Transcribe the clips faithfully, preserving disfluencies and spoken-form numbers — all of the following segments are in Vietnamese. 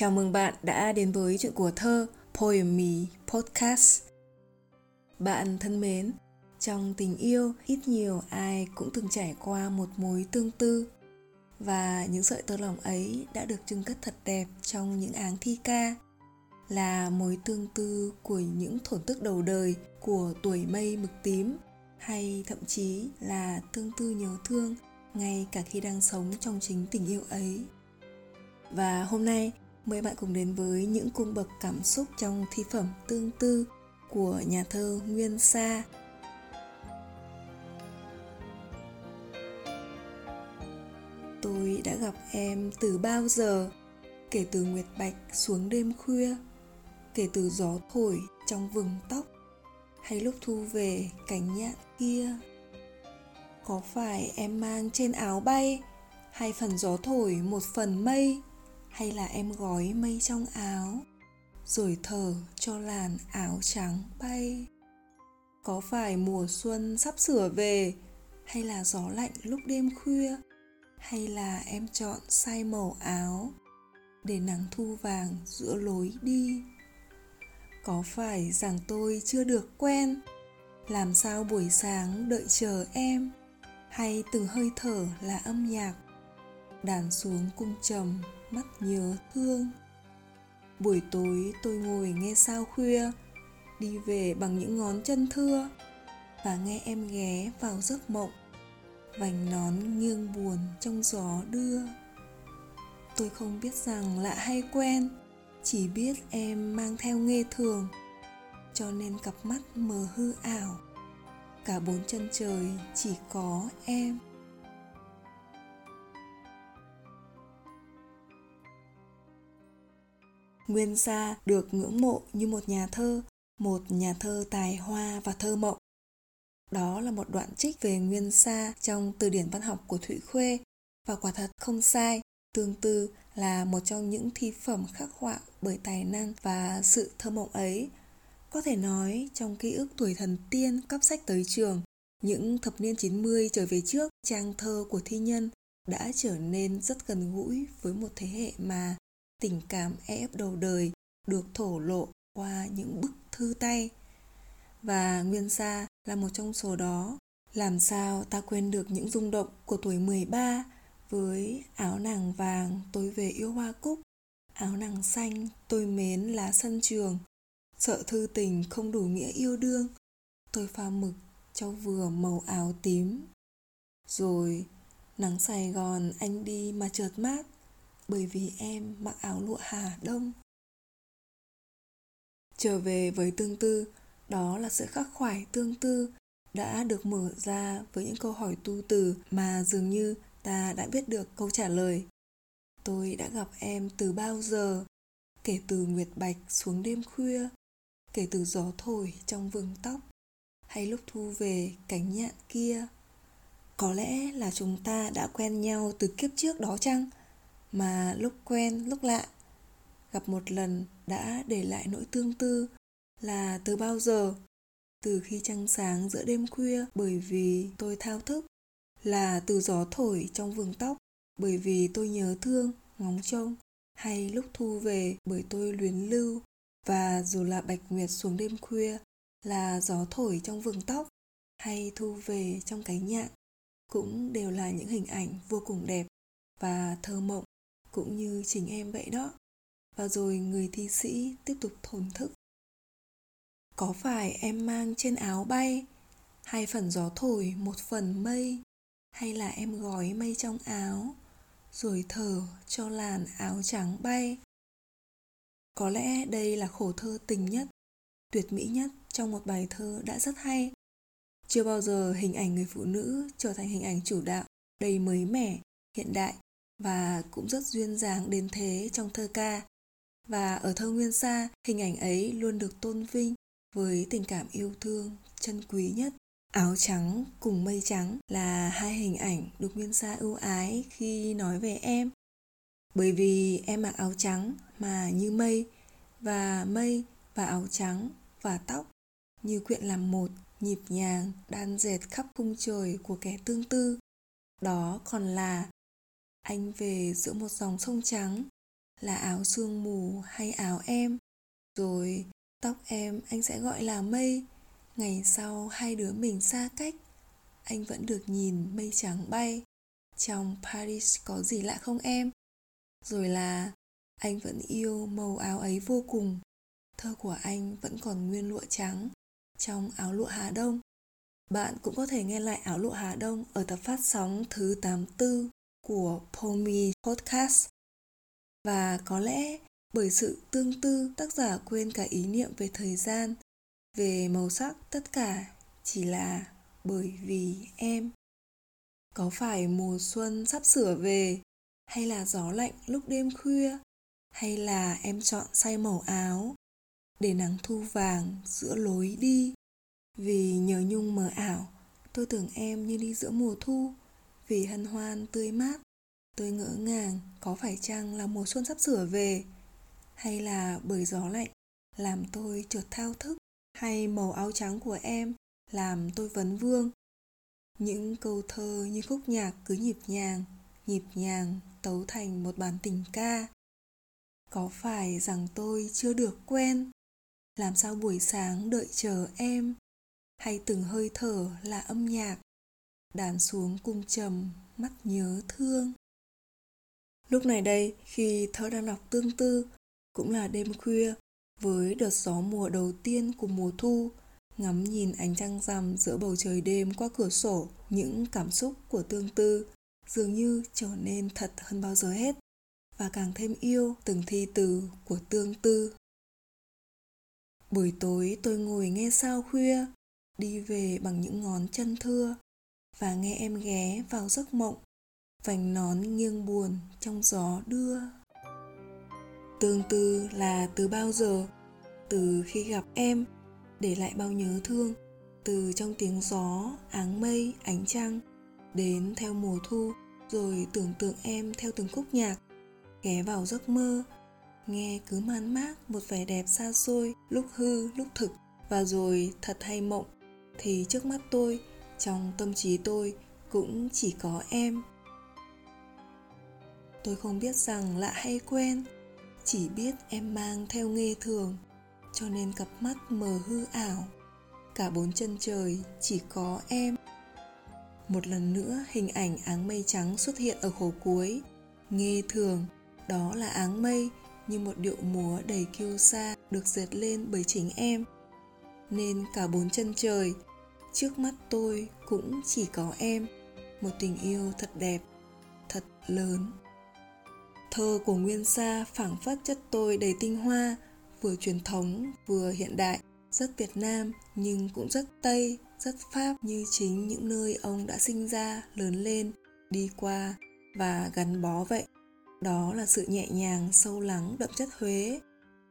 Chào mừng bạn đã đến với chuyện của thơ Poemy Podcast. Bạn thân mến, trong tình yêu ít nhiều ai cũng từng trải qua một mối tương tư. Và những sợi tơ lòng ấy đã được chưng cất thật đẹp trong những áng thi ca. Là mối tương tư của những thổn thức đầu đời, của tuổi mây mực tím, hay thậm chí là tương tư nhớ thương ngay cả khi đang sống trong chính tình yêu ấy. Và hôm nay mời bạn cùng đến với những cung bậc cảm xúc trong thi phẩm Tương Tư của nhà thơ Nguyên Sa. Tôi đã gặp em từ bao giờ, kể từ nguyệt bạch xuống đêm khuya, kể từ gió thổi trong vừng tóc, hay lúc thu về cánh nhạn kia. Có phải em mang trên áo bay, hai phần gió thổi một phần mây, hay là em gói mây trong áo rồi thở cho làn áo trắng bay? Có phải mùa xuân sắp sửa về, hay là gió lạnh lúc đêm khuya, hay là em chọn sai màu áo để nắng thu vàng giữa lối đi? Có phải rằng tôi chưa được quen, làm sao buổi sáng đợi chờ em, hay từng hơi thở là âm nhạc đàn xuống cung trầm mắt nhớ thương? Buổi tối tôi ngồi nghe sao khuya, đi về bằng những ngón chân thưa, và nghe em ghé vào giấc mộng, vành nón nghiêng buồn trong gió đưa. Tôi không biết rằng lạ hay quen, chỉ biết em mang theo nghề thường, cho nên cặp mắt mờ hư ảo, cả bốn chân trời chỉ có em. Nguyên Sa được ngưỡng mộ như một nhà thơ, một nhà thơ tài hoa và thơ mộng. Đó là một đoạn trích về Nguyên Sa trong từ điển văn học của Thụy Khuê, và quả thật không sai, Tương Tư là một trong những thi phẩm khắc họa bởi tài năng và sự thơ mộng ấy. Có thể nói, trong ký ức tuổi thần tiên cắp sách tới trường, những thập niên chín mươi trở về trước, trang thơ của thi nhân đã trở nên rất gần gũi với một thế hệ mà tình cảm e ấp đầu đời được thổ lộ qua những bức thư tay. Và Nguyên Sa là một trong số đó. Làm sao ta quên được những rung động của tuổi mười ba với áo nàng vàng tôi về yêu hoa cúc, áo nàng xanh tôi mến lá sân trường, sợ thư tình không đủ nghĩa yêu đương, tôi pha mực cho vừa màu áo tím. Rồi nắng Sài Gòn anh đi mà chợt mát, bởi vì em mặc áo lụa Hà Đông. Trở về với Tương Tư, đó là sự khắc khoải tương tư đã được mở ra với những câu hỏi tu từ mà dường như ta đã biết được câu trả lời. Tôi đã gặp em từ bao giờ, kể từ nguyệt bạch xuống đêm khuya, kể từ gió thổi trong vừng tóc, hay lúc thu về cánh nhạn kia. Có lẽ là chúng ta đã quen nhau từ kiếp trước đó chăng? Mà lúc quen lúc lạ, gặp một lần đã để lại nỗi tương tư. Là từ bao giờ? Từ khi trăng sáng giữa đêm khuya, bởi vì tôi thao thức. Là từ gió thổi trong vườn tóc, bởi vì tôi nhớ thương, ngóng trông. Hay lúc thu về, bởi tôi luyến lưu. Và dù là bạch nguyệt xuống đêm khuya, là gió thổi trong vườn tóc, hay thu về trong cánh nhạn, cũng đều là những hình ảnh vô cùng đẹp và thơ mộng, cũng như chính em vậy đó. Và rồi người thi sĩ tiếp tục thổn thức. Có phải em mang trên áo bay, hai phần gió thổi một phần mây, hay là em gói mây trong áo rồi thở cho làn áo trắng bay? Có lẽ đây là khổ thơ tình nhất, tuyệt mỹ nhất trong một bài thơ đã rất hay. Chưa bao giờ hình ảnh người phụ nữ trở thành hình ảnh chủ đạo, đầy mới mẻ, hiện đại và cũng rất duyên dáng đến thế trong thơ ca. Và ở thơ Nguyên Sa, hình ảnh ấy luôn được tôn vinh với tình cảm yêu thương chân quý nhất. Áo trắng cùng mây trắng là hai hình ảnh được Nguyên Sa ưu ái khi nói về em. Bởi vì em mặc áo trắng mà như mây, và mây và áo trắng và tóc như quyện làm một, nhịp nhàng đan dệt khắp khung trời của kẻ tương tư. Đó còn là anh về giữa một dòng sông trắng, là áo sương mù hay áo em. Rồi tóc em anh sẽ gọi là mây. Ngày sau hai đứa mình xa cách, anh vẫn được nhìn mây trắng bay. Trong Paris có gì lạ không em? Rồi là anh vẫn yêu màu áo ấy vô cùng. Thơ của anh vẫn còn nguyên lụa trắng trong áo lụa Hà Đông. Bạn cũng có thể nghe lại áo lụa Hà Đông ở tập phát sóng thứ tám mươi tư của Poemy Podcast. Và có lẽ bởi sự tương tư, tác giả quên cả ý niệm về thời gian, về màu sắc, tất cả chỉ là bởi vì em. Có phải mùa xuân sắp sửa về, hay là gió lạnh lúc đêm khuya, hay là em chọn say màu áo để nắng thu vàng giữa lối đi? Vì nhớ nhung mờ ảo, tôi tưởng em như đi giữa mùa thu. Vì hân hoan tươi mát, tôi ngỡ ngàng có phải chăng là mùa xuân sắp sửa về, hay là bởi gió lạnh làm tôi chợt thao thức, hay màu áo trắng của em làm tôi vấn vương. Những câu thơ như khúc nhạc cứ nhịp nhàng, nhịp nhàng tấu thành một bản tình ca. Có phải rằng tôi chưa được quen? Làm sao buổi sáng đợi chờ em? Hay từng hơi thở là âm nhạc, đàn xuống cung trầm, mắt nhớ thương. Lúc này đây, khi thơ đang đọc tương tư, cũng là đêm khuya, với đợt gió mùa đầu tiên của mùa thu, ngắm nhìn ánh trăng rằm giữa bầu trời đêm qua cửa sổ, những cảm xúc của tương tư dường như trở nên thật hơn bao giờ hết, và càng thêm yêu từng thi từ của tương tư. Buổi tối tôi ngồi nghe sao khuya, đi về bằng những ngón chân thưa, và nghe em ghé vào giấc mộng, vành nón nghiêng buồn trong gió đưa. Tương tư là từ bao giờ? Từ khi gặp em, để lại bao nhớ thương, từ trong tiếng gió, áng mây, ánh trăng, đến theo mùa thu, rồi tưởng tượng em theo từng khúc nhạc, ghé vào giấc mơ, nghe cứ man mác một vẻ đẹp xa xôi, lúc hư, lúc thực, và rồi thật hay mộng, thì trước mắt tôi, trong tâm trí tôi cũng chỉ có em. Tôi không biết rằng lạ hay quen, chỉ biết em mang theo nghê thường, cho nên cặp mắt mờ hư ảo, cả bốn chân trời chỉ có em. Một lần nữa hình ảnh áng mây trắng xuất hiện ở khổ cuối. Nghê thường, đó là áng mây như một điệu múa đầy kiêu sa được dệt lên bởi chính em. Nên cả bốn chân trời, trước mắt tôi cũng chỉ có em. Một tình yêu thật đẹp, thật lớn. Thơ của Nguyên Sa phảng phất chất tôi đầy tinh hoa, vừa truyền thống, vừa hiện đại, rất Việt Nam nhưng cũng rất Tây, rất Pháp như chính những nơi ông đã sinh ra, lớn lên, đi qua và gắn bó vậy. Đó là sự nhẹ nhàng, sâu lắng, đậm chất Huế,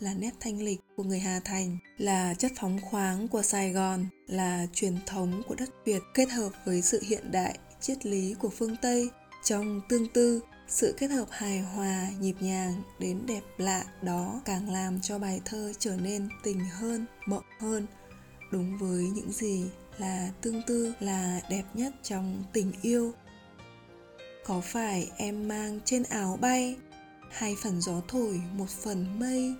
là nét thanh lịch của người Hà Thành, là chất phóng khoáng của Sài Gòn, là truyền thống của đất Việt kết hợp với sự hiện đại, triết lý của phương Tây. Trong tương tư, sự kết hợp hài hòa, nhịp nhàng đến đẹp lạ đó càng làm cho bài thơ trở nên tình hơn, mộng hơn, đúng với những gì là tương tư, là đẹp nhất trong tình yêu. Có phải em mang trên áo bay, hai phần gió thổi, một phần mây,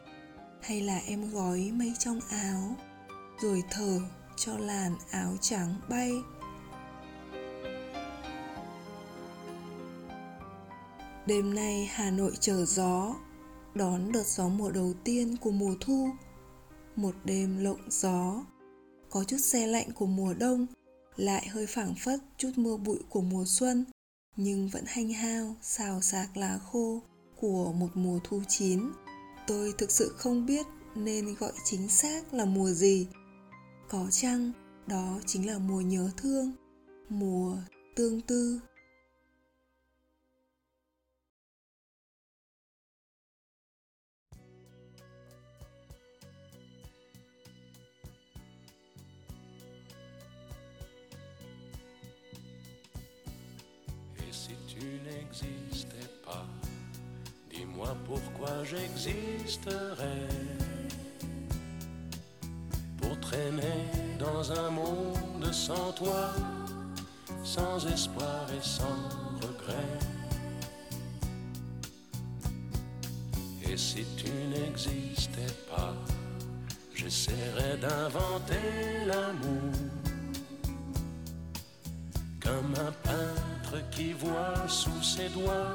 hay là em gói mây trong áo, rồi thở cho làn áo trắng bay? Đêm nay Hà Nội chở gió, đón đợt gió mùa đầu tiên của mùa thu. Một đêm lộng gió, có chút se lạnh của mùa đông, lại hơi phảng phất chút mưa bụi của mùa xuân, nhưng vẫn hanh hao, xào xạc lá khô của một mùa thu chín. Tôi thực sự không biết nên gọi chính xác là mùa gì. Có chăng đó chính là mùa nhớ thương, mùa tương tư. Si tu n'existais pas, dis-moi pourquoi j'existerais, pour traîner dans un monde sans toi, sans espoir et sans regret. Et si tu n'existais pas, j'essaierais d'inventer l'amour comme un peintre qui voit sous ses doigts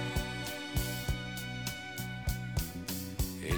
Et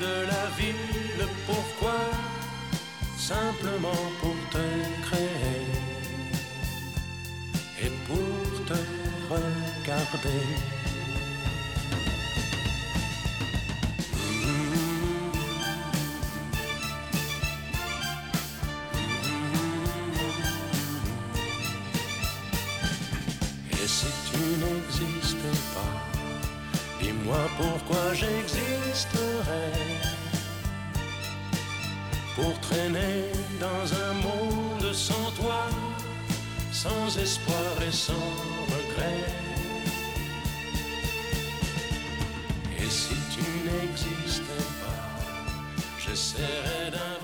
de la vie, le pourquoi, simplement pour te créer et pour te regarder. Et si tu n'existais pas, dis-moi pourquoi j'existerais, pour traîner dans un monde sans toi, sans espoir et sans regret. Et si tu n'existais pas, j'essaierais d'un